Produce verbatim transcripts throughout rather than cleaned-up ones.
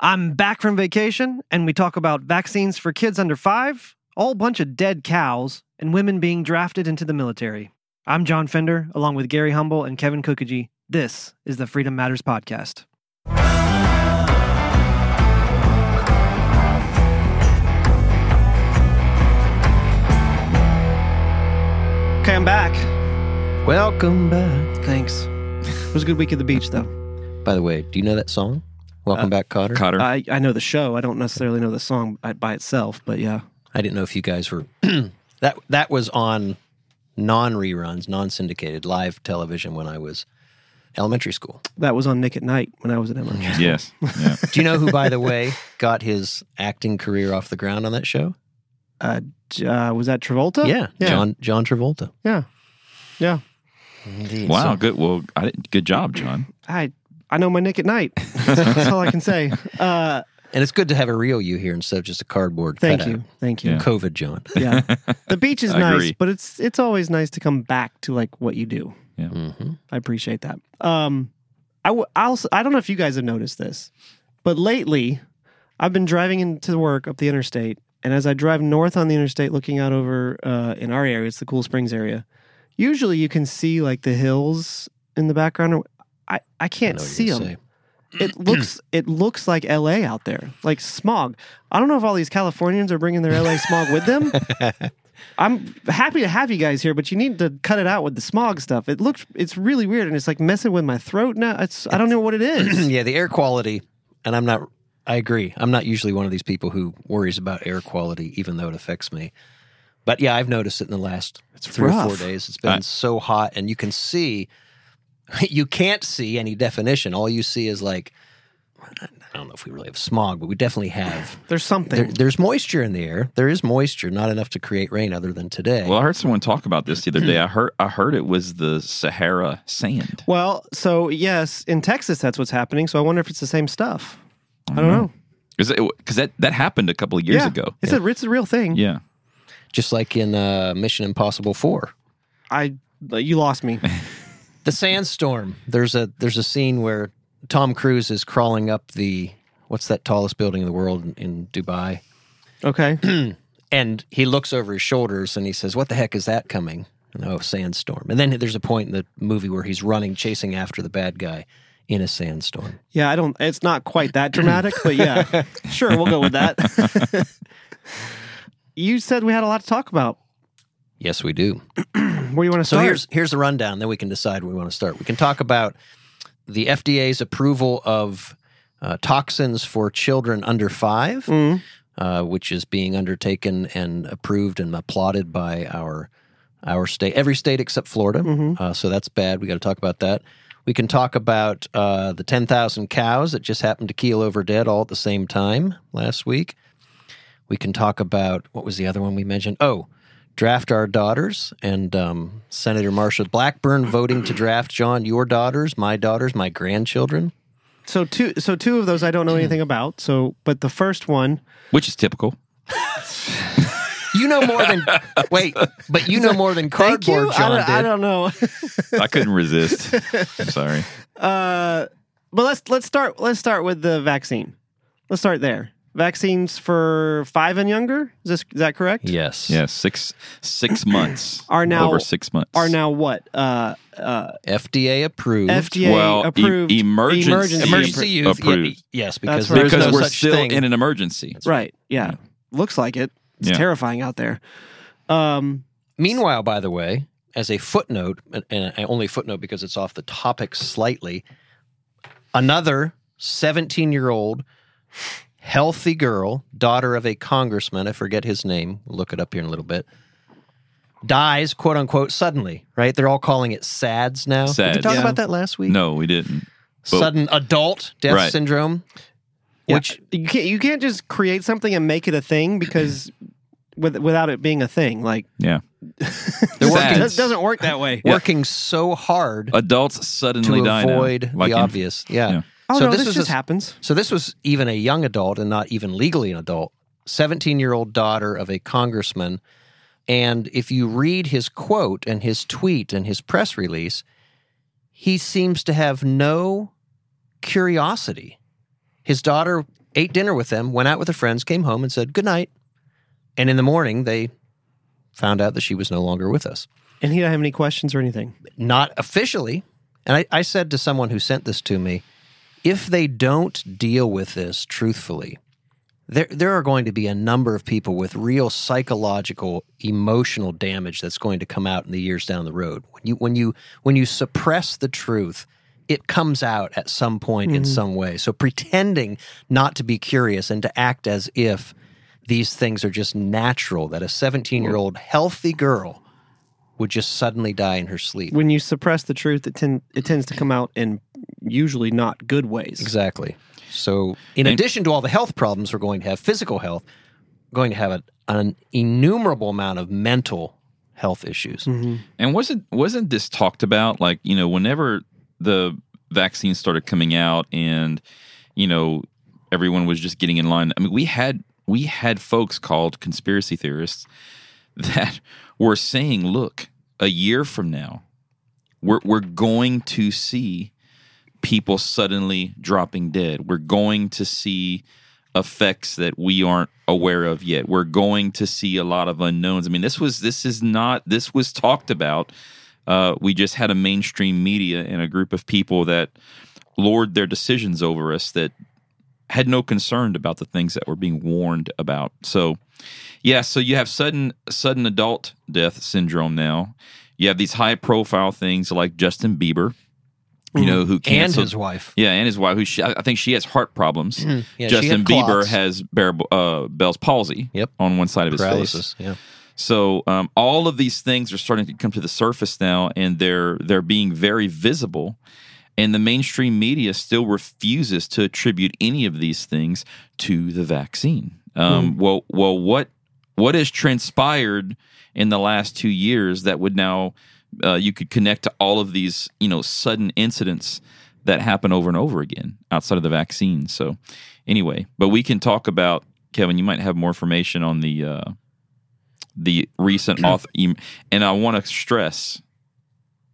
I'm back from vacation, and we talk about vaccines for kids under five, a whole bunch of dead cows, and women being drafted into the military. I'm John Fender, along with Gary Humble and Kevin Kukaji. This is the Freedom Matters Podcast. Okay, I'm back. Welcome back. Thanks. It was a good week at the beach, though. By the way, do you know that song? Welcome uh, Back, Cotter? Cotter. I, I know the show. I don't necessarily know the song by itself, but yeah. I didn't know if you guys were... that that was on non-reruns, non-syndicated live television when I was elementary school. That was on Nick at Night when I was at elementary school. Yes. Yeah. Do you know who, by the way, got his acting career off the ground on that show? Uh, uh, was that Travolta? Yeah, yeah. John John Travolta. Yeah. Yeah. Indeed. Wow, so, good well, I, good job, John. I I know my Nick at Night. That's all I can say. Uh, and it's good to have a real you here instead of just a cardboard. Thank you. Out. Thank you. Yeah. COVID, John. Yeah. The beach is nice, agree. But it's it's always nice to come back to like what you do. Yeah. Mm-hmm. I appreciate that. Um, I, w- I'll, I don't know if you guys have noticed this, but lately I've been driving into work up the interstate, and as I drive north on the interstate looking out over uh, in our area, it's the Cool Springs area, usually you can see like the hills in the background. I, I can't I see them. Say. It looks it looks like L A out there, like smog. I don't know if all these Californians are bringing their L A smog with them. I'm happy to have you guys here, but you need to cut it out with the smog stuff. It looks it's really weird, and it's like messing with my throat now. It's I don't know what it is. Yeah, the air quality, and I'm not. I agree. I'm not usually one of these people who worries about air quality, even though it affects me. But yeah, I've noticed it in the last it's three rough. or four days. It's been I, so hot, and you can see. You can't see any definition. All you see is like, I don't know if we really have smog, but we definitely have. There's something. There, there's moisture in the air. There is moisture, not enough to create rain other than today. Well, I heard someone talk about this the other day. I heard I heard it was the Sahara sand. Well, so yes, in Texas, that's what's happening. So I wonder if it's the same stuff. I don't know. Because that, that happened a couple of years yeah, ago. It's, yeah. a, it's a real thing. Yeah. Just like in uh, Mission Impossible four. I, you lost me. The sandstorm. There's a there's a scene where Tom Cruise is crawling up the what's that tallest building in the world in, in Dubai. Okay. And he looks over his shoulders and he says, "What the heck is that coming?" And, oh, sandstorm. And then there's a point in the movie where he's running, chasing after the bad guy in a sandstorm. Yeah, I don't. It's not quite that dramatic, but yeah, sure, we'll go with that. You said we had a lot to talk about. Yes, we do. Where do you want to start? So here's, here's the rundown, then we can decide where we want to start. We can talk about the F D A's approval of uh, toxins for children under five, mm. uh, which is being undertaken and approved and applauded by our our state, every state except Florida. Mm-hmm. Uh, so that's bad. We got to talk about that. We can talk about uh, the ten thousand cows that just happened to keel over dead all at the same time last week. We can talk about, what was the other one we mentioned? Oh, draft our daughters, and um, Senator Marsha Blackburn voting to draft, John, your daughters, my daughters, my grandchildren. So two so two of those I don't know anything about, So, but the first one... Which is typical. You know more than... Wait, but you know more than cardboard, John I did. I don't know. I couldn't resist. I'm sorry. Uh, but let's let's start let's start with the vaccine. Let's start there. Vaccines for five and younger? Is this is that correct? Yes. Yes. Six six months. Are now over six months. Are now what? Uh, uh, F D A approved. F D A well, approved. E- emergency emergency, emergency use. Approved. Yeah, yes, because right. there's because no we're such still thing. In an emergency. That's right. Yeah. yeah. Looks like it. It's yeah. terrifying out there. Um, Meanwhile, by the way, as a footnote, and, and only footnote because it's off the topic slightly, another seventeen-year-old. Healthy girl, daughter of a congressman, I forget his name, we'll look it up here in a little bit, dies, quote unquote, suddenly, right? They're all calling it SADS now. SADS. Did we talk yeah. about that last week? No, we didn't. But sudden adult death right. syndrome. Yeah. Which you can't, you can't just create something and make it a thing because with, without it being a thing, like... Yeah. It doesn't work that way. Working yeah. so hard... Adults suddenly die to avoid now. Like the in, obvious. Yeah. yeah. Oh, so no, this, this just a, happens. So this was even a young adult and not even legally an adult, seventeen-year-old daughter of a congressman. And if you read his quote and his tweet and his press release, he seems to have no curiosity. His daughter ate dinner with them, went out with her friends, came home and said good night. And in the morning, they found out that she was no longer with us. And he didn't have any questions or anything? Not officially. And I, I said to someone who sent this to me, if they don't deal with this truthfully, there there are going to be a number of people with real psychological, emotional damage that's going to come out in the years down the road. When you when you when you suppress the truth, it comes out at some point mm-hmm. in some way. So pretending not to be curious and to act as if these things are just natural, that a seventeen-year-old healthy girl would just suddenly die in her sleep. When you suppress the truth, it, ten, it tends to come out in usually not good ways. Exactly. So in and, addition to all the health problems we're going to have, physical health, we're going to have a, an innumerable amount of mental health issues. Mm-hmm. And wasn't wasn't this talked about, like, you know, whenever the vaccines started coming out and, you know, everyone was just getting in line? I mean, we had... We had folks called conspiracy theorists that were saying, look, a year from now, we're we're going to see people suddenly dropping dead. We're going to see effects that we aren't aware of yet. We're going to see a lot of unknowns. I mean, this was this is not this was talked about. Uh, we just had a mainstream media and a group of people that lord their decisions over us that had no concern about the things that were being warned about. So, yeah, so you have sudden sudden adult death syndrome now. You have these high-profile things like Justin Bieber, you mm. know, who canceled. And his wife. Yeah, and his wife, who she, I think she has heart problems. Mm. Yeah, Justin Bieber has uh, Bell's palsy yep. on one side of Paralysis, his face. Yeah. So um, all of these things are starting to come to the surface now, and they're they're being very visible. And the mainstream media still refuses to attribute any of these things to the vaccine. Um, mm-hmm. Well, well, what what has transpired in the last two years that would now uh, you could connect to all of these, you know, sudden incidents that happen over and over again outside of the vaccine? So, anyway, but we can talk about, Kevin. You might have more information on the uh, the recent author, and I want to stress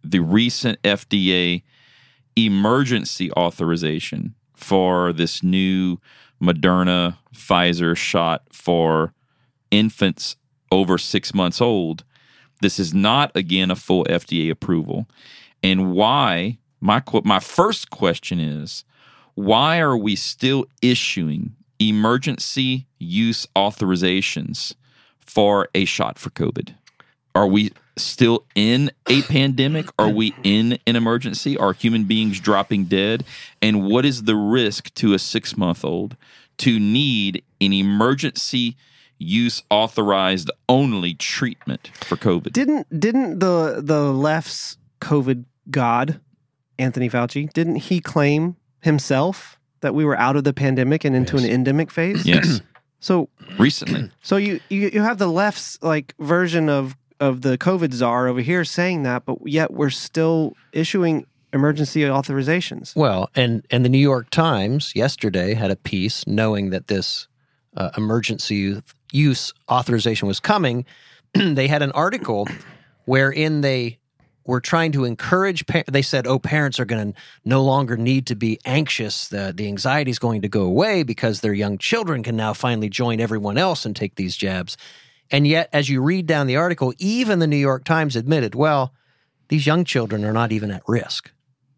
the recent F D A emergency authorization for this new Moderna Pfizer shot for infants over six months old. This is not, again, a full F D A approval. And why, my my first question is, why are we still issuing emergency use authorizations for a shot for COVID? Are we still in a pandemic? Are we in an emergency? Are human beings dropping dead? And what is the risk to a six-month-old to need an emergency use authorized only treatment for COVID? Didn't didn't the the left's COVID god, Anthony Fauci, didn't he claim himself that we were out of the pandemic and into yes. an endemic phase? Yes. So recently. So you, you you have the left's like version of of the COVID czar over here saying that, but yet we're still issuing emergency authorizations. Well, and, and the New York Times yesterday had a piece knowing that this uh, emergency use authorization was coming. They had an article wherein they were trying to encourage pa- – they said, oh, parents are going to no longer need to be anxious. The, the anxiety is going to go away because their young children can now finally join everyone else and take these jabs. And yet, as you read down the article, even the New York Times admitted, well, these young children are not even at risk.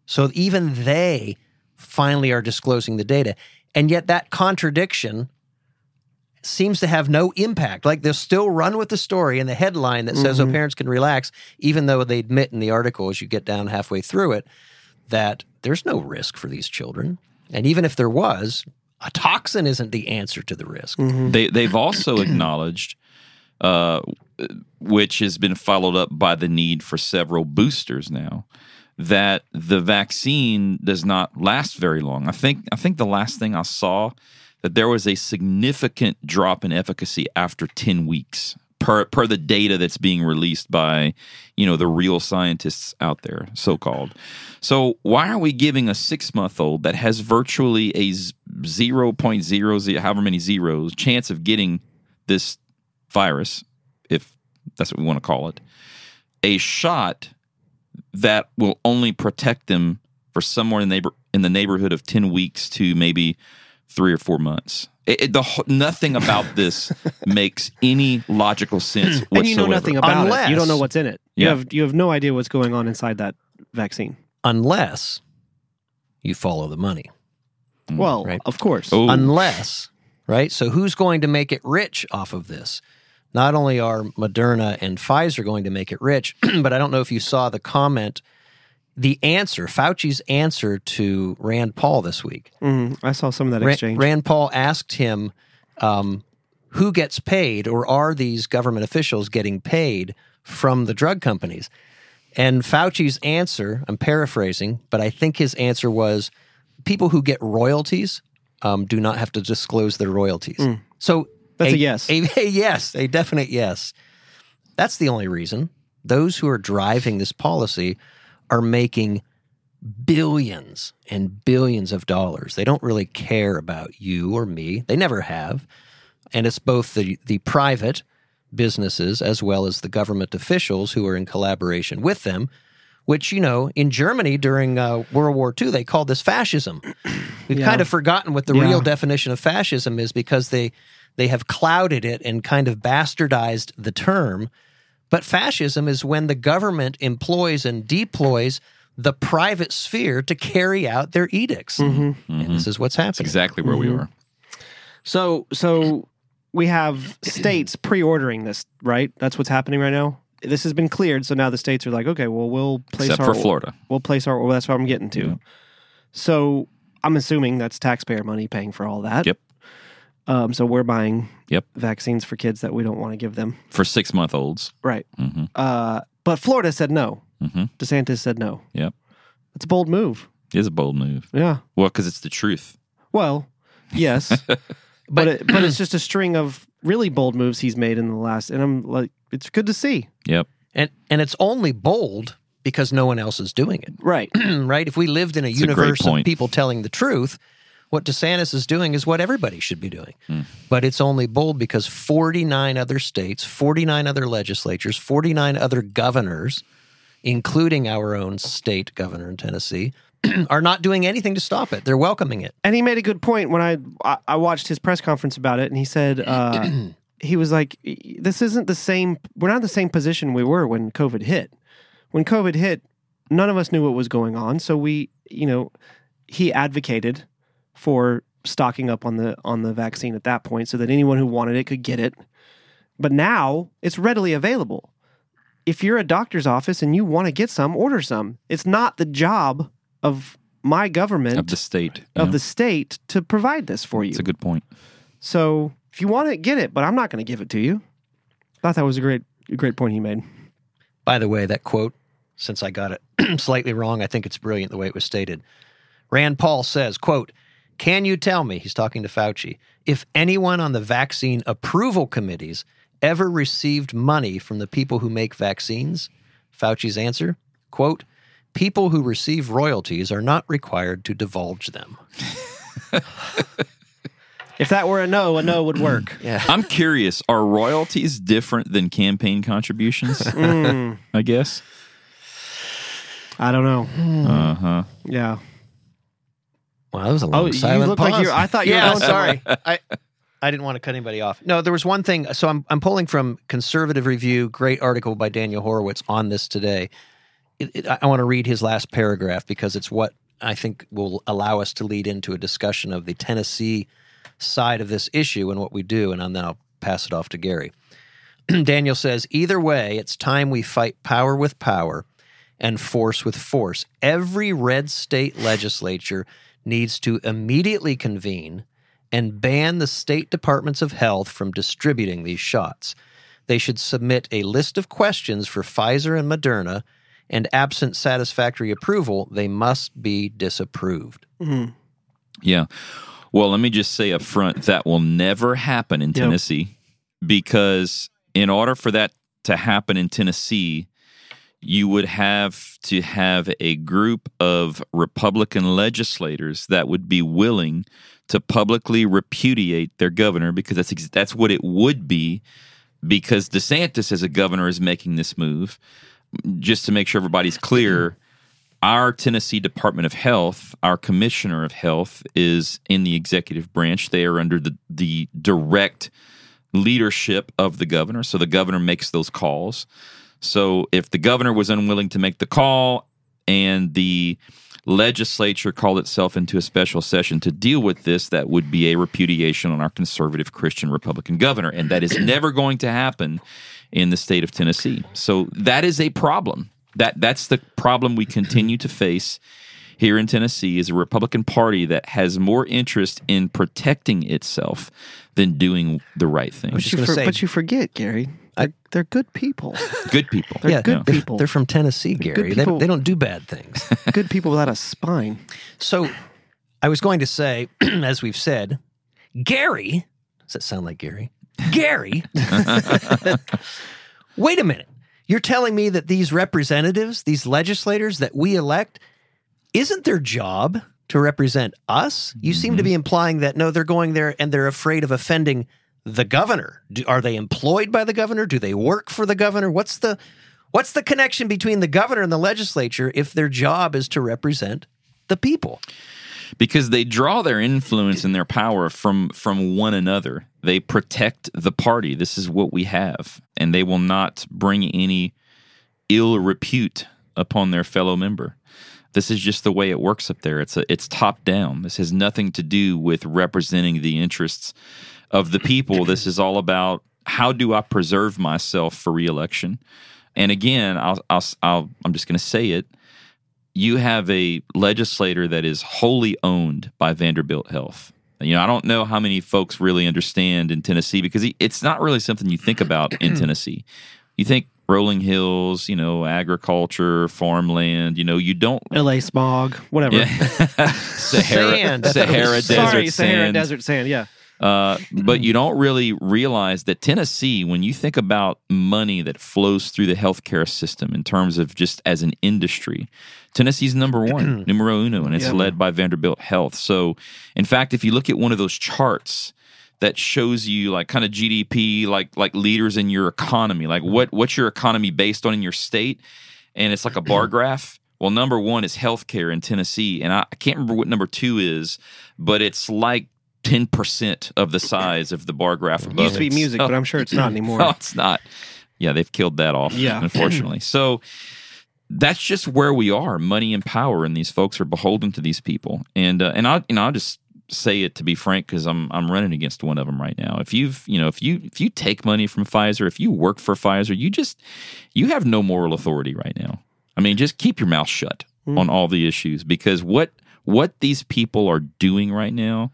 So even they finally are disclosing the data. And yet that contradiction seems to have no impact. Like, they'll still run with the story in the headline that says, mm-hmm. oh, parents can relax, even though they admit in the article, as you get down halfway through it, that there's no risk for these children. And even if there was, a toxin isn't the answer to the risk. Mm-hmm. They, they've also acknowledged... Uh, which has been followed up by the need for several boosters now, that the vaccine does not last very long. I think I think the last thing I saw, that there was a significant drop in efficacy after ten weeks, per per the data that's being released by, you know, the real scientists out there, so-called. So why are we giving a six-month-old that has virtually a zero point zero zero, however many zeros, chance of getting this virus, if that's what we want to call it, a shot that will only protect them for somewhere in the neighbor in the neighborhood of ten weeks to maybe three or four months. It, it, the nothing about this makes any logical sense whatsoever. And you know nothing about Unless, it. You don't know what's in it. You yeah. have you have no idea what's going on inside that vaccine. Unless you follow the money. Well, right? Of course. Ooh. Unless, right? So who's going to make it rich off of this? Not only are Moderna and Pfizer going to make it rich, but I don't know if you saw the comment, the answer, Fauci's answer to Rand Paul this week. Mm, I saw some of that exchange. Rand, Rand Paul asked him, um, who gets paid, or are these government officials getting paid from the drug companies? And Fauci's answer, I'm paraphrasing, but I think his answer was, people who get royalties um, do not have to disclose their royalties. Mm. So that's a, a yes. A, a yes, a definite yes. That's the only reason. Those who are driving this policy are making billions and billions of dollars. They don't really care about you or me. They never have. And it's both the, the private businesses as well as the government officials who are in collaboration with them, which, you know, in Germany during uh, World War Two, they called this fascism. We've yeah. kind of forgotten what the yeah. real definition of fascism is because they, they have clouded it and kind of bastardized the term. But fascism is when the government employs and deploys the private sphere to carry out their edicts. Mm-hmm. Mm-hmm. And this is what's happening. That's exactly where mm-hmm. we were. So so we have states pre-ordering this, right? That's what's happening right now? This has been cleared, so now the states are like, okay, well, we'll place Except our... Except for Florida. We'll place our... Well, that's what I'm getting to. Yeah. So I'm assuming that's taxpayer money paying for all that. Yep. Um, so we're buying yep. vaccines for kids that we don't want to give them. For six-month-olds. Right. Mm-hmm. Uh, but Florida said no. Mm-hmm. DeSantis said no. Yep. It's a bold move. It is a bold move. Yeah. Well, because it's the truth. Well, yes. but but, it, but it's just a string of really bold moves he's made in the last, and I'm like, it's good to see. Yep. And and it's only bold because no one else is doing it. Right. Right? If we lived in a it's universe a of people telling the truth— what DeSantis is doing is what everybody should be doing. Mm. But it's only bold because forty-nine other states, forty-nine other legislatures, forty-nine other governors, including our own state governor in Tennessee, are not doing anything to stop it. They're welcoming it. And he made a good point when I, I, I watched his press conference about it, and he said, uh, he was like, this isn't the same, we're not in the same position we were when COVID hit. When COVID hit, none of us knew what was going on, so we, you know, he advocated for stocking up on the on the vaccine at that point so that anyone who wanted it could get it. But now it's readily available. If you're a doctor's office and you want to get some, order some. It's not the job of my government of the state of yeah. the state to provide this for you. That's a good point. So if you want it, get it, but I'm not going to give it to you. I thought that was a great a great point he made. By the way, that quote, since I got it slightly wrong, I think it's brilliant the way it was stated. Rand Paul says, quote, "Can you tell me," he's talking to Fauci, "if anyone on the vaccine approval committees ever received money from the people who make vaccines?" Fauci's answer, quote, "People who receive royalties are not required to divulge them." If that were a no, a no would work. Yeah. I'm curious, are royalties different than campaign contributions? mm. I guess. I don't know. Mm. Uh-huh. Yeah. Wow, that was a long oh, silent you look pause. Like you, I thought you yeah, were going sorry. I, I didn't want to cut anybody off. No, there was one thing. So I'm I'm pulling from Conservative Review, great article by Daniel Horowitz on this today. It, it, I want to read his last paragraph because it's what I think will allow us to lead into a discussion of the Tennessee side of this issue and what we do, and then I'll pass it off to Gary. Daniel says, "Either way, it's time we fight power with power and force with force. Every red state legislature needs to immediately convene and ban the state departments of health from distributing these shots. They should submit a list of questions for Pfizer and Moderna, and absent satisfactory approval, they must be disapproved." Mm-hmm. Yeah. Well, let me just say up front, that will never happen in Tennessee, yep. because in order for that to happen in Tennessee, you would have to have a group of Republican legislators that would be willing to publicly repudiate their governor, because that's ex- that's what it would be, because DeSantis as a governor is making this move. Just to make sure everybody's clear, Our Tennessee Department of Health, our Commissioner of Health, is in the executive branch. They are under the, the direct leadership of the governor. So the governor makes those calls. So if the governor was unwilling to make the call and the legislature called itself into a special session to deal with this, that would be a repudiation on our conservative Christian Republican governor. And that is never going to happen in the state of Tennessee. So that is a problem. That that's the problem we continue to face here in Tennessee, is a Republican Party that has more interest in protecting itself than doing the right thing. But, you, for, say, but you forget, Gary, I, they're good people. Good people. They're yeah, good no. people. They're from Tennessee, they're Gary. They, they don't do bad things. Good people without a spine. So I was going to say, as we've said, Gary, does that sound like Gary? Gary, wait a minute. You're telling me that these representatives, these legislators that we elect, isn't their job to represent us? You mm-hmm. seem to be implying that, no, they're going there and they're afraid of offending the governor. Do, are they employed by the governor? Do they work for the governor? What's the what's the connection between the governor and the legislature if their job is to represent the people? Because they draw their influence and their power from from one another. They protect the party. This is what we have. And they will not bring any ill repute upon their fellow member. This is just the way it works up there. It's a, it's top down. This has nothing to do with representing the interests of the people. This is all about, how do I preserve myself for reelection? And again, I'll, I'll, I'll, I'm just going to say it. You have a legislator that is wholly owned by Vanderbilt Health. You know, I don't know how many folks really understand in Tennessee, because it's not really something you think about in Tennessee. You think rolling hills, you know, agriculture, farmland, you know, you don't... L A smog, whatever. Yeah. Sahara, sand. Sahara Desert Sorry, sand. Sahara Desert sand, yeah. Uh, but you don't really realize that Tennessee, when you think about money that flows through the healthcare system in terms of just as an industry, Tennessee's number one, numero uno, and it's yep. led by Vanderbilt Health. So, in fact, if you look at one of those charts that shows you like kind of G D P, like like leaders in your economy, like what what's your economy based on in your state, and it's like a bar graph. Well, number one is healthcare in Tennessee, and I, I can't remember what number two is, but it's like ten percent of the size of the bar graph above. It used to be music, so, but I'm sure it's not anymore. No, it's not. Yeah, they've killed that off, yeah. unfortunately. So that's just where we are, money and power, and these folks are beholden to these people. And uh, and I you know, I'll just say it, to be frank, because I'm I'm running against one of them right now. If you've you know if you if you take money from Pfizer, if you work for Pfizer, you just you have no moral authority right now. I mean, just keep your mouth shut mm. on all the issues, because what What these people are doing right now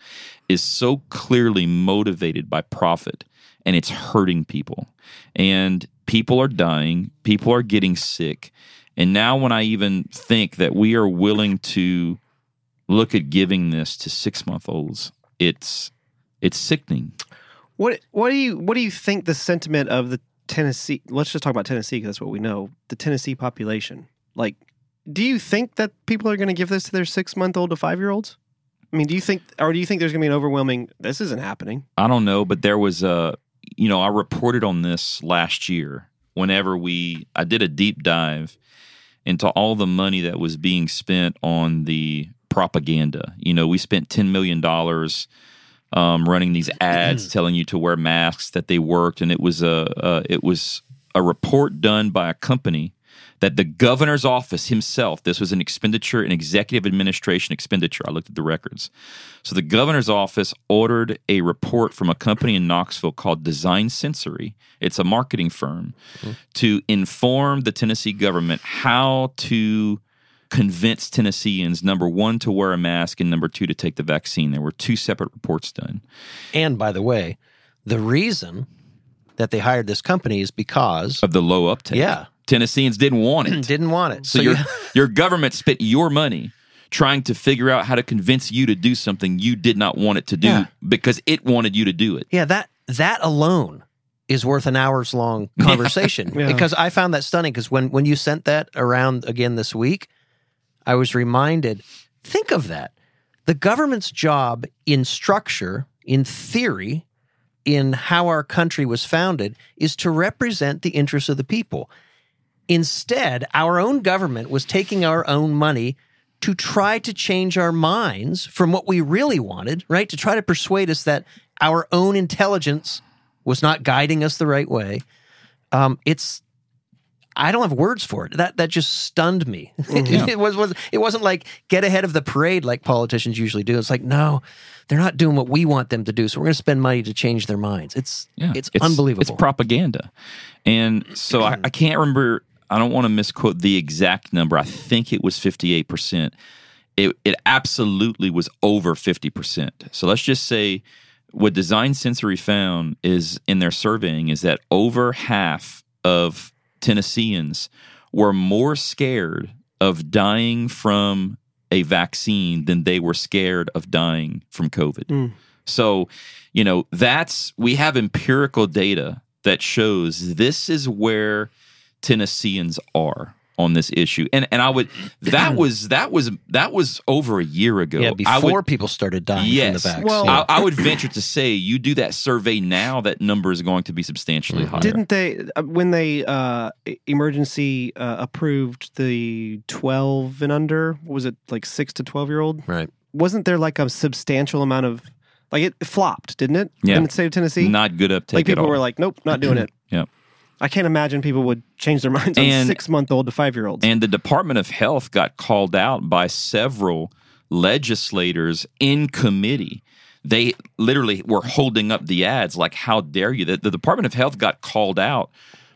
is so clearly motivated by profit, and it's hurting people. And people are dying, people are getting sick. And now when I even think that we are willing to look at giving this to six-month-olds, it's it's sickening. What what do you what do you think the sentiment of the Tennessee, let's just talk about Tennessee because that's what we know, the Tennessee population, like, do you think that people are going to give this to their six-month-old to five-year-olds? I mean, do you think, or do you think there's going to be an overwhelming, this isn't happening? I don't know, but there was a, you know, I reported on this last year whenever we, I did a deep dive into all the money that was being spent on the propaganda. You know, we spent ten million dollars um, running these ads telling you to wear masks, that they worked, and it was a, uh, it was a report done by a company that the governor's office himself, this was an expenditure, an executive administration expenditure. I looked at the records. So the governor's office ordered a report from a company in Knoxville called Design Sensory. It's a marketing firm mm-hmm. to inform the Tennessee government how to convince Tennesseans, number one, to wear a mask, and number two, to take the vaccine. There were two separate reports done. And by the way, the reason that they hired this company is because of the low uptake. Yeah. Tennesseans didn't want it. didn't want it. So, so your you... your government spent your money trying to figure out how to convince you to do something you did not want it to do yeah. because it wanted you to do it. Yeah, that that alone is worth an hour's long conversation yeah. because I found that stunning, because when, when you sent that around again this week, I was reminded, think of that. The government's job in structure, in theory, in how our country was founded, is to represent the interests of the people. Instead, our own government was taking our own money to try to change our minds from what we really wanted, right? To try to persuade us that our own intelligence was not guiding us the right way. Um, it's, I don't have words for it. That that just stunned me. Mm-hmm. it, it, was, was, it wasn't like get ahead of the parade like politicians usually do. It's like, no, they're not doing what we want them to do, so we're going to spend money to change their minds. It's, yeah, it's, it's unbelievable. It's propaganda. And so I, I can't remember... I don't want to misquote the exact number. I think it was fifty-eight percent. It, it absolutely was over fifty percent. So let's just say what Design Sensory found is in their surveying is that over half of Tennesseans were more scared of dying from a vaccine than they were scared of dying from COVID. Mm. So, you know, that's, we have empirical data that shows this is where Tennesseans are on this issue, and and I would that was that was that was over a year ago. Yeah, before would, people started dying yes, from the vaccine. Well, I, I would venture to say you do that survey now, that number is going to be substantially higher. Didn't they when they uh, emergency uh, approved the twelve and under? What was it, like six to twelve year old? Right. Wasn't there like a substantial amount of like it flopped, didn't it? Yeah. In the state of Tennessee, not good uptake. Like people at all. Were like, nope, not doing it. Yeah. I can't imagine people would change their minds on and, six-month-old to five-year-olds. And the Department of Health got called out by several legislators in committee. They literally were holding up the ads like, how dare you? The, the Department of Health got called out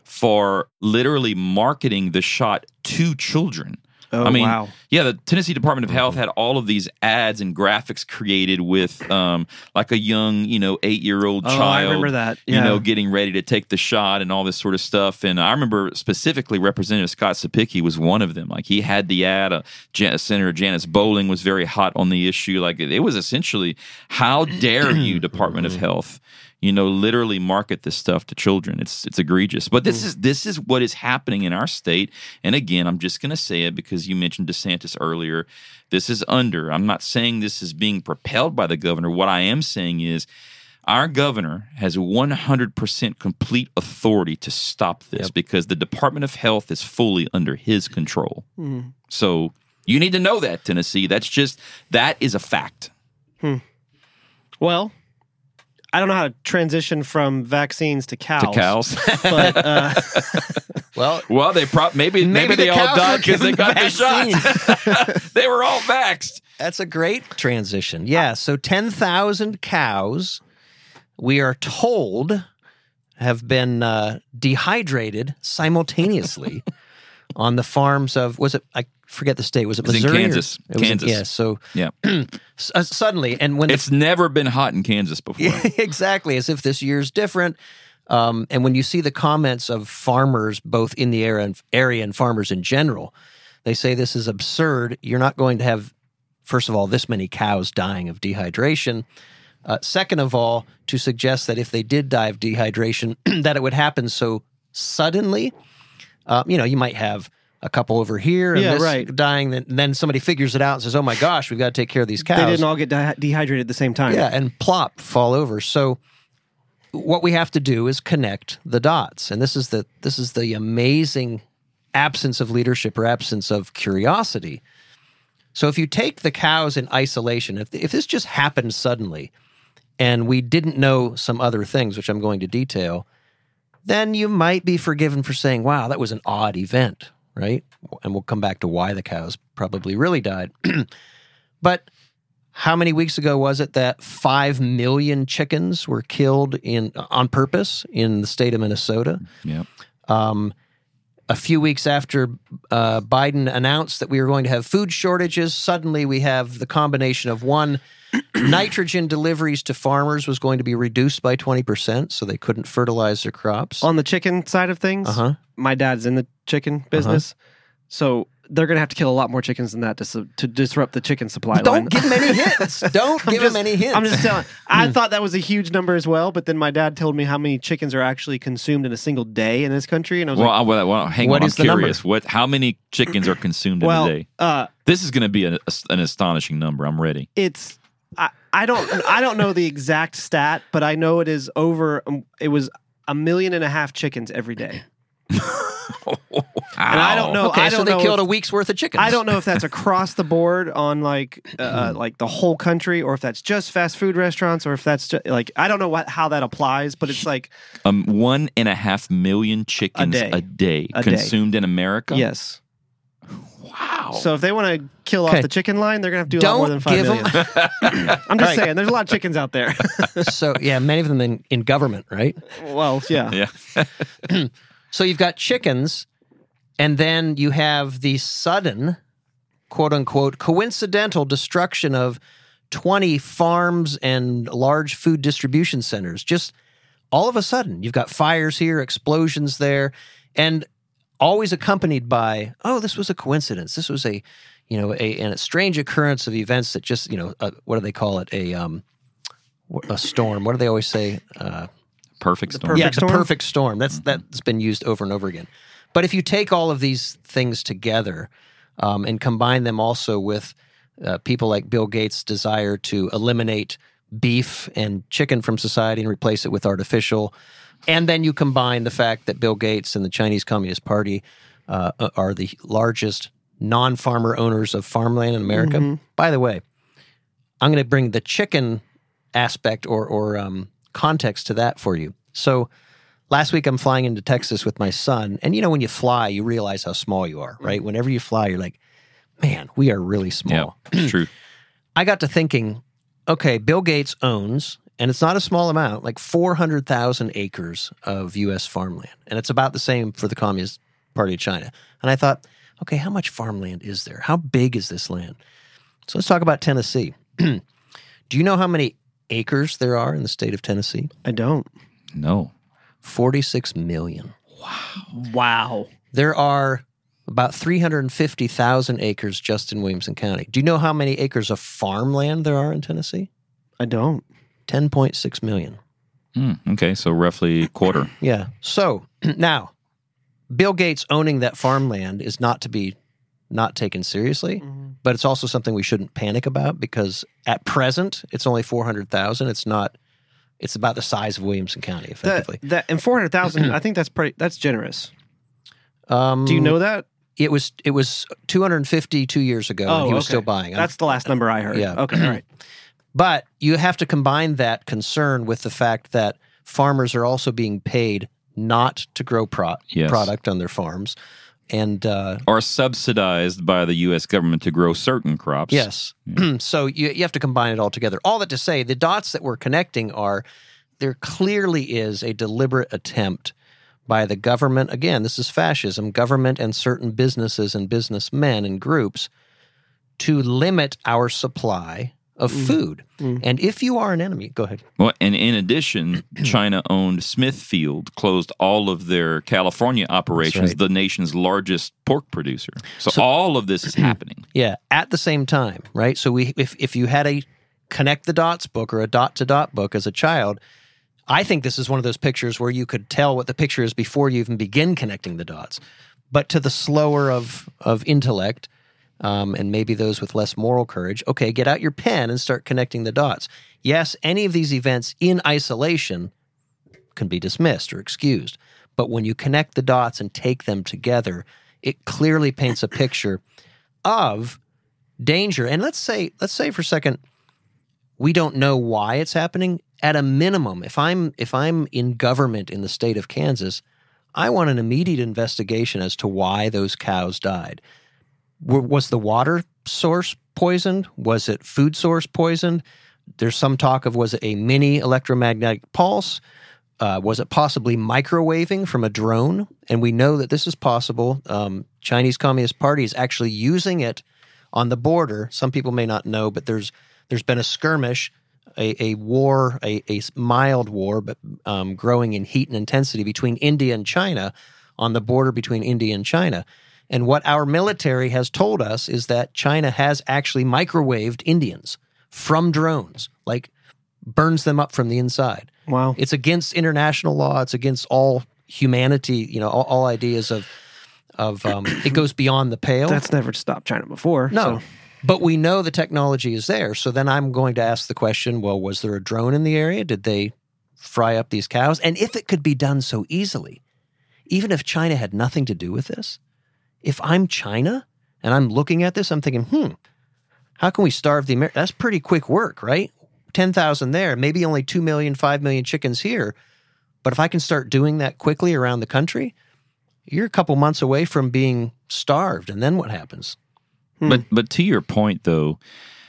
for literally marketing the shot to children. Oh, I mean, wow. Yeah, the Tennessee Department of Health had all of these ads and graphics created with um, like a young, you know, eight-year-old oh, child. I remember that. Yeah. You know, getting ready to take the shot and all this sort of stuff. And I remember specifically Representative Scott Sapicki was one of them. Like, he had the ad. Uh, Jan- Senator Janice Bowling was very hot on the issue. Like, it was essentially, how dare you, Department of Health, you know, literally market this stuff to children. It's it's egregious. But this is this is what is happening in our state. And again, I'm just going to say it because you mentioned DeSantis earlier. This is under. I'm not saying this is being propelled by the governor. What I am saying is our governor has one hundred percent complete authority to stop this, yep, because the Department of Health is fully under his control. Mm. So you need to know that, Tennessee. That's just, that is a fact. Hmm. Well... I don't know how to transition from vaccines to cows. To cows. But, uh, well, well, they pro- maybe maybe, maybe the they all died because they got the shot. They were all vaxxed. That's a great transition. Yeah, so ten thousand cows, we are told, have been uh, dehydrated simultaneously on the farms of, was it, I forget the state, was it Missouri? It was in Kansas. It was Kansas. In, yeah, so yeah. uh, suddenly, and when... The, it's never been hot in Kansas before. Yeah, exactly, as if this year's different. Um, and when you see the comments of farmers, both in the area and, area and farmers in general, they say this is absurd. You're not going to have, first of all, this many cows dying of dehydration. Uh, second of all, to suggest that if they did die of dehydration, that it would happen so suddenly... Uh, you know, you might have a couple over here and yeah, this right. dying, and then somebody figures it out and says, oh my gosh, we've got to take care of these cows. They didn't all get di- dehydrated at the same time. Yeah, and plop, fall over. So what we have to do is connect the dots. And this is the this is the amazing absence of leadership or absence of curiosity. So if you take the cows in isolation, if if this just happened suddenly and we didn't know some other things, which I'm going to detail, then you might be forgiven for saying, wow, that was an odd event, right? And we'll come back to why the cows probably really died. But how many weeks ago was it that five million chickens were killed in on purpose in the state of Minnesota? Yeah. Um, a few weeks after uh, Biden announced that we were going to have food shortages, suddenly we have the combination of one, nitrogen deliveries to farmers was going to be reduced by twenty percent, so they couldn't fertilize their crops. On the chicken side of things, uh-huh. my dad's in the chicken business, uh-huh. so they're going to have to kill a lot more chickens than that to su- to disrupt the chicken supply Don't line. Don't give him any hints. Don't I'm give just, him any hints. I'm just telling. I thought that was a huge number as well, but then my dad told me how many chickens are actually consumed in a single day in this country, and I was well, like, well, well, hang what on, is I'm the curious. Number? What? How many chickens are consumed well, in a day? Uh, this is going to be an, an astonishing number. I'm ready. It's. I, I don't I don't know the exact stat, but I know it is over. Um, it was a million and a half chickens every day. Wow. And I don't know. Okay, I don't so they know killed if, a week's worth of chickens. I don't know if that's across the board on like uh, like the whole country, or if that's just fast food restaurants, or if that's just, like I don't know what how that applies, but it's like um one and a half million chickens a day, a day a consumed day. in America. Yes. Wow. So if they want to kill okay. off the chicken line, they're going to have to do don't a lot more than five million. I'm just right. saying, there's a lot of chickens out there. So, yeah, many of them in, in government, right? Well, yeah. yeah. So you've got chickens, and then you have the sudden, quote-unquote, coincidental destruction of twenty farms and large food distribution centers. Just all of a sudden, you've got fires here, explosions there, and always accompanied by, oh, this was a coincidence. This was a, you know, a, an, a strange occurrence of events that just, you know, a, what do they call it? A um, a storm. What do they always say? Uh, perfect storm. Perfect yeah, storm? The perfect storm. That's that's been used over and over again. But if you take all of these things together um, and combine them also with uh, people like Bill Gates' desire to eliminate beef and chicken from society and replace it with artificial. And then you combine the fact that Bill Gates and the Chinese Communist Party uh, are the largest non-farmer owners of farmland in America. Mm-hmm. By the way, I'm going to bring the chicken aspect or, or um, context to that for you. So last week I'm flying into Texas with my son. And you know, when you fly, you realize how small you are, right? Whenever you fly, you're like, man, we are really small. Yeah, it's true. I got to thinking, okay, Bill Gates owns... and it's not a small amount, like four hundred thousand acres of U S farmland. And it's about the same for the Communist Party of China. And I thought, okay, how much farmland is there? How big is this land? So let's talk about Tennessee. Do you know how many acres there are in the state of Tennessee? I don't. No. forty-six million. Wow. Wow. There are about three hundred fifty thousand acres just in Williamson County. Do you know how many acres of farmland there are in Tennessee? I don't. ten point six million. Mm, okay, so roughly a quarter. Yeah. So now, Bill Gates owning that farmland is not to be not taken seriously, mm-hmm. but it's also something we shouldn't panic about because at present, it's only four hundred thousand. It's not, it's about the size of Williamson County, effectively. That, that, and four hundred thousand, I think that's pretty, that's generous. Um, Do you know that? It was it was two hundred fifty two years ago, oh, and he was okay. still buying. That's the last number I heard. Yeah. Okay, all right. But you have to combine that concern with the fact that farmers are also being paid not to grow pro- yes. product on their farms. And uh, are subsidized by the U S government to grow certain crops. Yes. Yeah. So you, you have to combine it all together. All that to say, the dots that we're connecting are there clearly is a deliberate attempt by the government. Again, this is fascism, government and certain businesses and businessmen and groups to limit our supply of food. Mm. Mm. And if you are an enemy, go ahead. Well, and in addition, China owned Smithfield, closed all of their California operations, right. the nation's largest pork producer. So, so all of this is happening. Yeah, at the same time, right? So we, if, if you had a connect the dots book or a dot-to-dot book as a child, I think this is one of those pictures where you could tell what the picture is before you even begin connecting the dots. But to the slower of of intellect... Um, and maybe those with less moral courage, okay, get out your pen and start connecting the dots. Yes, any of these events in isolation can be dismissed or excused. But when you connect the dots and take them together, it clearly paints a picture of danger. And let's say, let's say for a second, we don't know why it's happening. At a minimum, if I'm if I'm in government in the state of Kansas, I want an immediate investigation as to why those cows died. Was the water source poisoned? Was it food source poisoned? There's some talk of was it a mini electromagnetic pulse? Uh, was it possibly microwaving from a drone? And we know that this is possible. Um, Chinese Communist Party is actually using it on the border. Some people may not know, but there's there's been a skirmish, a, a war, a, a mild war, but um, growing in heat and intensity between India and China on the border between India and China. And what our military has told us is that China has actually microwaved Indians from drones, like burns them up from the inside. Wow. It's against international law. It's against all humanity, you know, all, all ideas of, of um, it goes beyond the pale. That's never stopped China before. No, so. But we know the technology is there. So then I'm going to ask the question, well, was there a drone in the area? Did they fry up these cows? And if it could be done so easily, even if China had nothing to do with this, if I'm China and I'm looking at this, I'm thinking, hmm, how can we starve the Americans? That's pretty quick work, right? ten thousand there, maybe only two million, five million chickens here. But if I can start doing that quickly around the country, you're a couple months away from being starved. And then what happens? Hmm. But but to your point, though,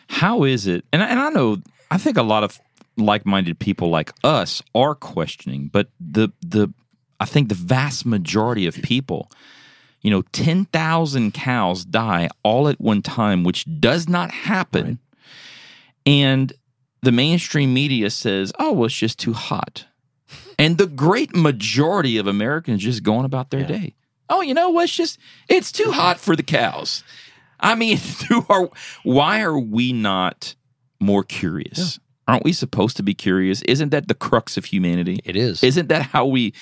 how is it? And, and I know, I think a lot of like-minded people like us are questioning, but the the I think the vast majority of people, you know, ten thousand cows die all at one time, which does not happen. Right. And the mainstream media says, oh, well, it's just too hot. And the great majority of Americans just going about their yeah. day. Oh, you know what? It's just, it's too hot for the cows. I mean, our, why are we not more curious? Yeah. Aren't we supposed to be curious? Isn't that the crux of humanity? It is. Isn't that how we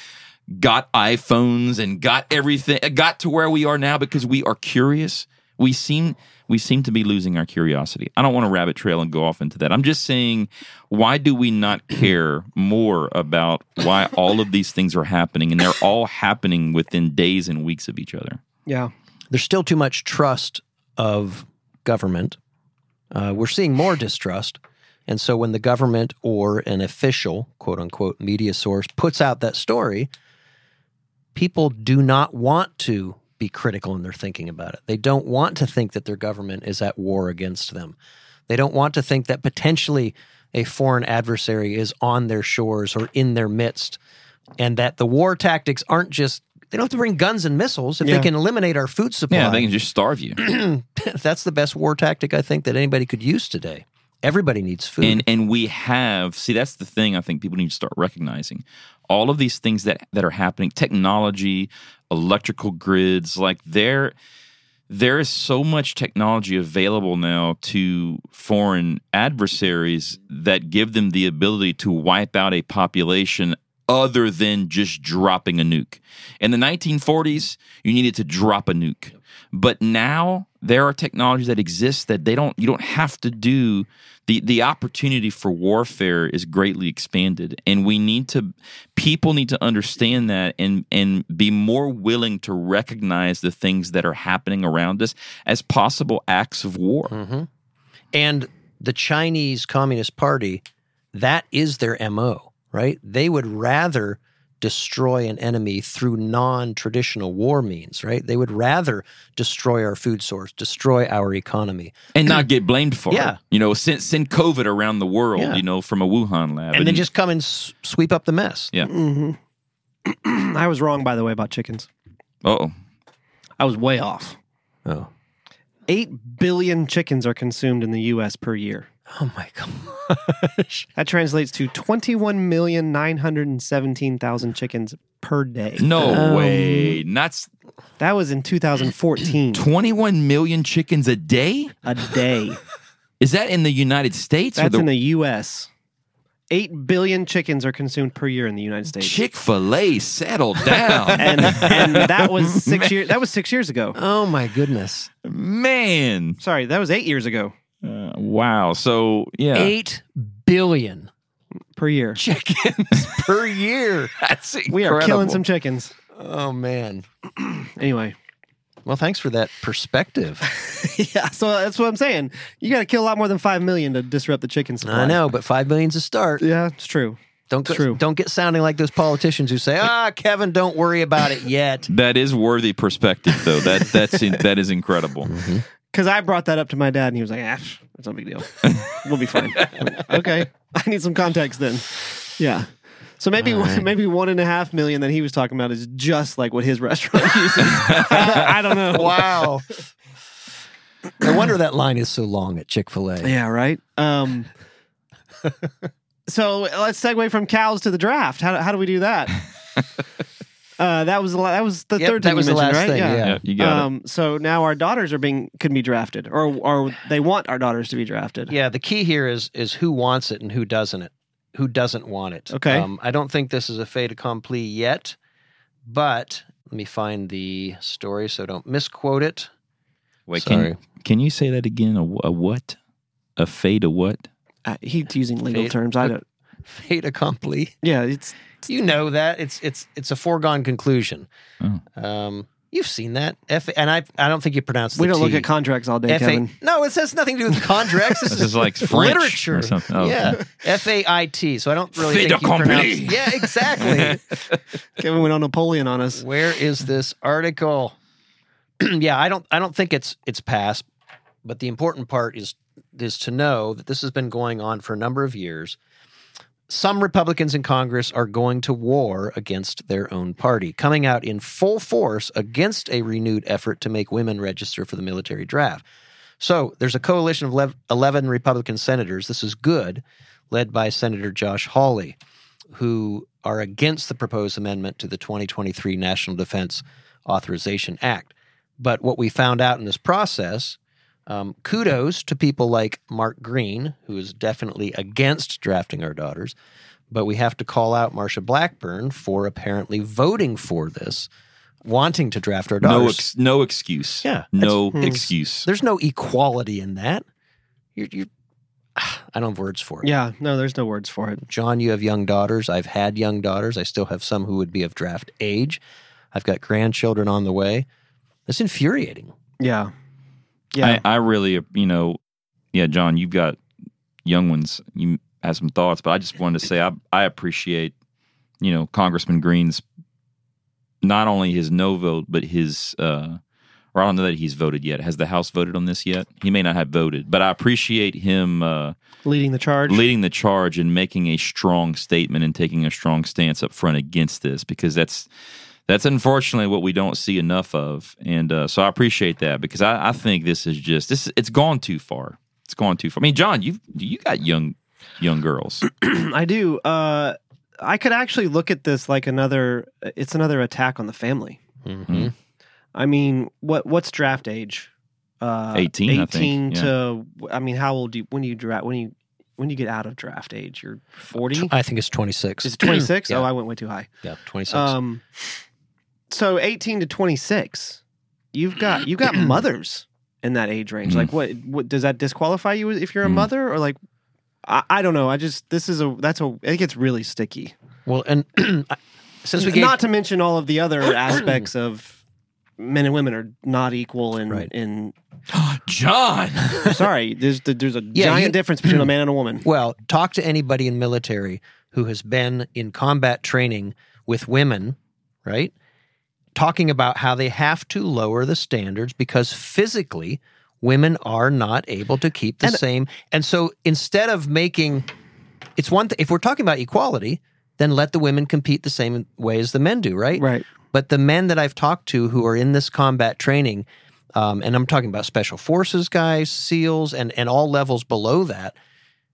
got iPhones and got everything, got to where we are now? Because we are curious. We seem we seem to be losing our curiosity. I don't want to rabbit trail and go off into that. I'm just saying, why do we not care more about why all of these things are happening, and they're all happening within days and weeks of each other? Yeah. There's still too much trust of government. Uh, we're seeing more distrust. And so when the government or an official, quote-unquote, media source puts out that story, people do not want to be critical in their thinking about it. They don't want to think that their government is at war against them. They don't want to think that potentially a foreign adversary is on their shores or in their midst, and that the war tactics aren't just, they don't have to bring guns and missiles if yeah. they can eliminate our food supply. Yeah, they can just starve you. That's the best war tactic, I think, that anybody could use today. Everybody needs food. And and we have, see, that's the thing I think people need to start recognizing. All of these things that, that are happening, technology, electrical grids, like there, there is so much technology available now to foreign adversaries that give them the ability to wipe out a population other than just dropping a nuke. In the nineteen forties, you needed to drop a nuke. But now there are technologies that exist that they don't, you don't have to do. The the opportunity for warfare is greatly expanded, and we need to, people need to understand that and and be more willing to recognize the things that are happening around us as possible acts of war. Mm-hmm. And the Chinese Communist Party, that is their M O, right? They would rather destroy an enemy through non-traditional war means, right? They would rather destroy our food source, destroy our economy. And not get blamed for yeah. it. You know, send, send COVID around the world, yeah. you know, from a Wuhan lab. And, and then you, just come and s- sweep up the mess. Yeah. Mm-hmm. I was wrong, by the way, about chickens. Uh-oh. I was way off. Oh. Eight billion chickens are consumed in the U S per year. Oh my gosh. That translates to twenty-one million nine hundred seventeen thousand chickens per day. No um, way. That's, that was in two thousand fourteen. twenty-one million chickens a day? A day. Is that in the United States? That's or the... in the U S eight billion chickens are consumed per year in the United States. Chick-fil-A, settle down. and, and that was six years that was six years ago. Oh my goodness. Man. Sorry, that was eight years ago. Uh, wow. So, yeah. Eight billion per year. Chickens per year. That's incredible. We are killing some chickens. Oh, man. Anyway. Well, thanks for that perspective. Yeah, so that's what I'm saying. You got to kill a lot more than five million to disrupt the chicken supply. I know, but five million's a start. Yeah, it's true. Don't, go, don't get sounding like those politicians who say, ah, Kevin, don't worry about it yet. That is worthy perspective, though. That that's in, That is incredible. Mm-hmm. Because I brought that up to my dad, and he was like, ah, that's no big deal. We'll be fine. Okay. I need some context then. Yeah. So maybe right. maybe one and a half million that he was talking about is just like what his restaurant uses. I don't know. Wow. No wonder that line is so long at Chick-fil-A. Yeah, right? Um, so let's segue from cows to the draft. How, how do we do that? Uh, that was the la- that was the yep, third thing that was you mentioned, the last right? Thing, yeah. yeah, you got um, it. So now our daughters are being could be drafted, or or they want our daughters to be drafted. Yeah, the key here is is who wants it and who doesn't it, who doesn't want it. Okay, um, I don't think this is a fait accompli yet, but let me find the story so don't misquote it. Wait, Sorry. can can you say that again? A, a what? A fait a what? Uh, he's using legal fate, terms. I don't. fait accompli. Yeah, it's, it's you know that it's it's it's a foregone conclusion. Oh. Um, you've seen that F and I. I don't think you pronounce the T. We don't look at contracts all day, F A Kevin. No, it has nothing to do with contracts. This, this is, is like French literature. Or something. Oh, yeah, F A I T. So I don't really fait think you pronounce. Yeah, exactly. Kevin went on Napoleon on us. Where is this article? Yeah, I don't. I don't think it's it's passed. But the important part is is to know that this has been going on for a number of years. Some Republicans in Congress are going to war against their own party, coming out in full force against a renewed effort to make women register for the military draft. So there's a coalition of eleven Republican senators, this is good, led by Senator Josh Hawley, who are against the proposed amendment to the twenty twenty-three National Defense Authorization Act. But what we found out in this process... Um, kudos to people like Mark Green, who is definitely against drafting our daughters, but we have to call out Marsha Blackburn for apparently voting for this, wanting to draft our daughters. No, ex- no excuse. Yeah. No excuse. There's no equality in that. You're, you're, I don't have words for it. Yeah, no, there's no words for it. John, you have young daughters. I've had young daughters. I still have some who would be of draft age. I've got grandchildren on the way. That's infuriating. Yeah. Yeah. I, I really, you know, yeah, John, you've got young ones. You have some thoughts, but I just wanted to say I, I appreciate, you know, Congressman Green's, not only his no vote, but his, uh, or I don't know that he's voted yet. Has the House voted on this yet? He may not have voted, but I appreciate him uh, leading the charge, leading the charge and making a strong statement and taking a strong stance up front against this, because that's, That's unfortunately what we don't see enough of, and uh, so I appreciate that, because I, I think this is just this. It's gone too far. It's gone too far. I mean, John, you you got young young girls. I do. Uh, I could actually look at this like another. It's another attack on the family. Mm-hmm. I mean, what what's draft age? Uh, eighteen. Eighteen I think. to. Yeah. I mean, how old do you, when do you draft? When do you When you get out of draft age? You're forty. I think it's twenty six. Is it twenty six? Yeah. Oh, I went way too high. Yeah, twenty six. Um. So eighteen to twenty-six, you've got you got mothers in that age range. Like, what, what does that disqualify you if you're a mother? Or like, I, I don't know. I just this is a that's a it gets really sticky. Well, and since we gave, not to mention all of the other aspects of men and women are not equal in right. in. John, sorry, there's there's a yeah, giant you, difference between a man and a woman. Well, talk to anybody in military who has been in combat training with women, right? Talking about how they have to lower the standards because physically women are not able to keep the and, same. And so instead of making – it's one th- if we're talking about equality, then let the women compete the same way as the men do, right? Right. But the men that I've talked to who are in this combat training, um, and I'm talking about special forces guys, SEALs, and, and all levels below that,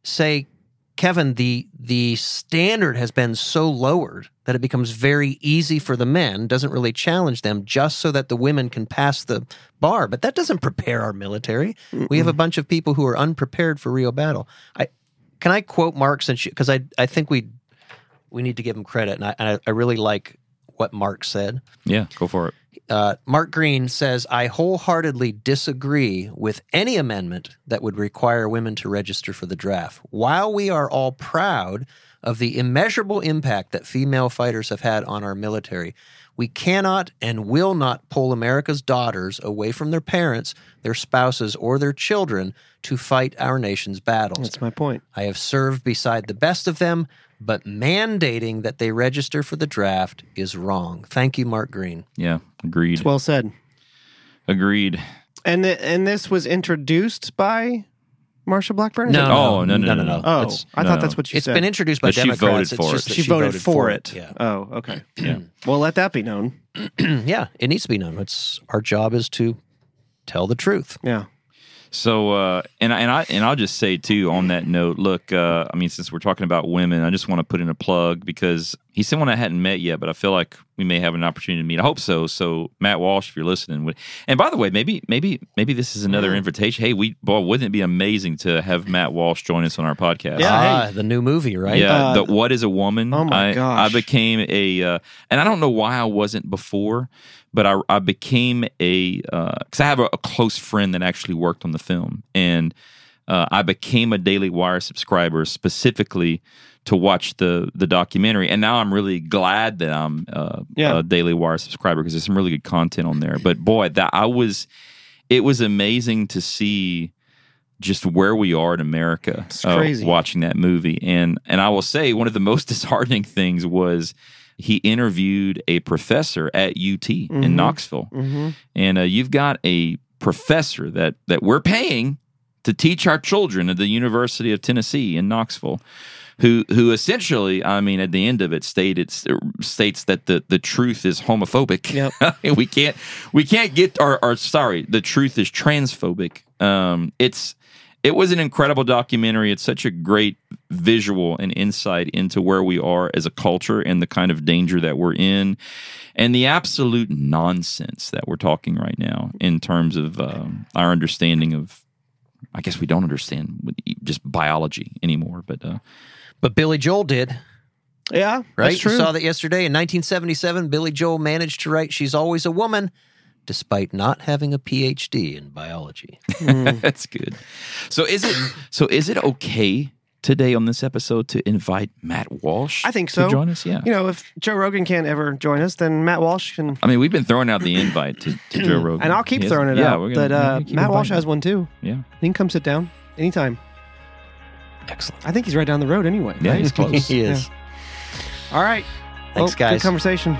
say, Kevin, the the standard has been so lowered that it becomes very easy for the men, doesn't really challenge them, just so that the women can pass the bar. But that doesn't prepare our military. Mm-mm. We have a bunch of people who are unprepared for real battle. I can I quote Mark, since because I I think we we need to give him credit, and I and I really like what Mark said. Yeah, go for it. Uh, Mark Green says, I wholeheartedly disagree with any amendment that would require women to register for the draft. While we are all proud of the immeasurable impact that female fighters have had on our military, we cannot and will not pull America's daughters away from their parents, their spouses, or their children to fight our nation's battles. That's my point. I have served beside the best of them, but mandating that they register for the draft is wrong. Thank you, Mark Green. Yeah, agreed. It's well said. Agreed. And th- and this was introduced by Marsha Blackburn? No, no, oh, no, no, no, no, no. Oh, it's, I no, thought that's what you it's said. It's been introduced by but Democrats. She voted for it. She, she voted, voted for it. it. Yeah. Oh, okay. Yeah. Well, let that be known. Yeah, it needs to be known. It's our job is to tell the truth. Yeah. So, uh, and, and, I, and I'll just say, too, on that note, look, uh, I mean, since we're talking about women, I just want to put in a plug because he's someone I hadn't met yet, but I feel like we may have an opportunity to meet. I hope so. So, Matt Walsh, if you're listening. And by the way, maybe maybe, maybe this is another invitation. Hey, we boy, wouldn't it be amazing to have Matt Walsh join us on our podcast? Yeah, ah, hey. The new movie, right? Yeah, uh, the What is a Woman? Oh, my I, gosh. I became a, uh, and I don't know why I wasn't before, but I, I became a, because uh, I have a, a close friend that actually worked on the film, and uh, I became a Daily Wire subscriber specifically to watch the the documentary. And now I'm really glad that I'm uh, yeah. a Daily Wire subscriber, because there's some really good content on there. But boy, that I was, it was amazing to see just where we are in America. It's crazy. Uh, watching that movie. And and I will say one of the most disheartening things was he interviewed a professor at U T mm-hmm. in Knoxville. Mm-hmm. And uh, you've got a professor that, that we're paying to teach our children at the University of Tennessee in Knoxville, who who essentially, I mean, at the end of it, stated states that the, the truth is homophobic. Yep. we can't we can't get our, our sorry, the truth is transphobic. Um, it's it was an incredible documentary. It's such a great visual and insight into where we are as a culture and the kind of danger that we're in, and the absolute nonsense that we're talking right now in terms of um, our understanding of. I guess we don't understand just biology anymore, but uh, but Billy Joel did. Yeah, right. That's true. You saw that yesterday in nineteen seventy-seven. Billy Joel managed to write "She's Always a Woman," despite not having a P H D in biology. Mm. That's good. So is it? So is it okay today on this episode to invite Matt Walsh? I think so. To join us, yeah. You know, if Joe Rogan can't ever join us, then Matt Walsh can. I mean, we've been throwing out the invite to, to Joe Rogan, and I'll keep throwing it yeah, out. Gonna, but uh, Matt Walsh has one too. Yeah. He can come sit down anytime. Excellent. I think he's right down the road anyway. Yeah, right? He's close. He is. Yeah. All right. Thanks, well, guys. Good conversation.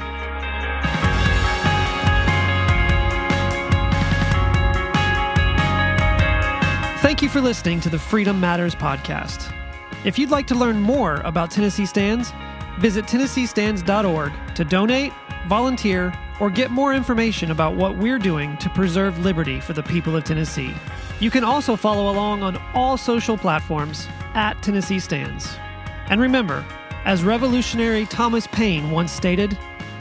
Thank you for listening to the Freedom Matters podcast. If you'd like to learn more about Tennessee Stands, visit Tennessee Stands dot org to donate, volunteer, or get more information about what we're doing to preserve liberty for the people of Tennessee. You can also follow along on all social platforms at Tennessee Stands. And remember, as revolutionary Thomas Paine once stated,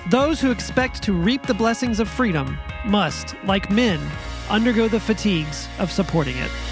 those who expect to reap the blessings of freedom must, like men, undergo the fatigues of supporting it.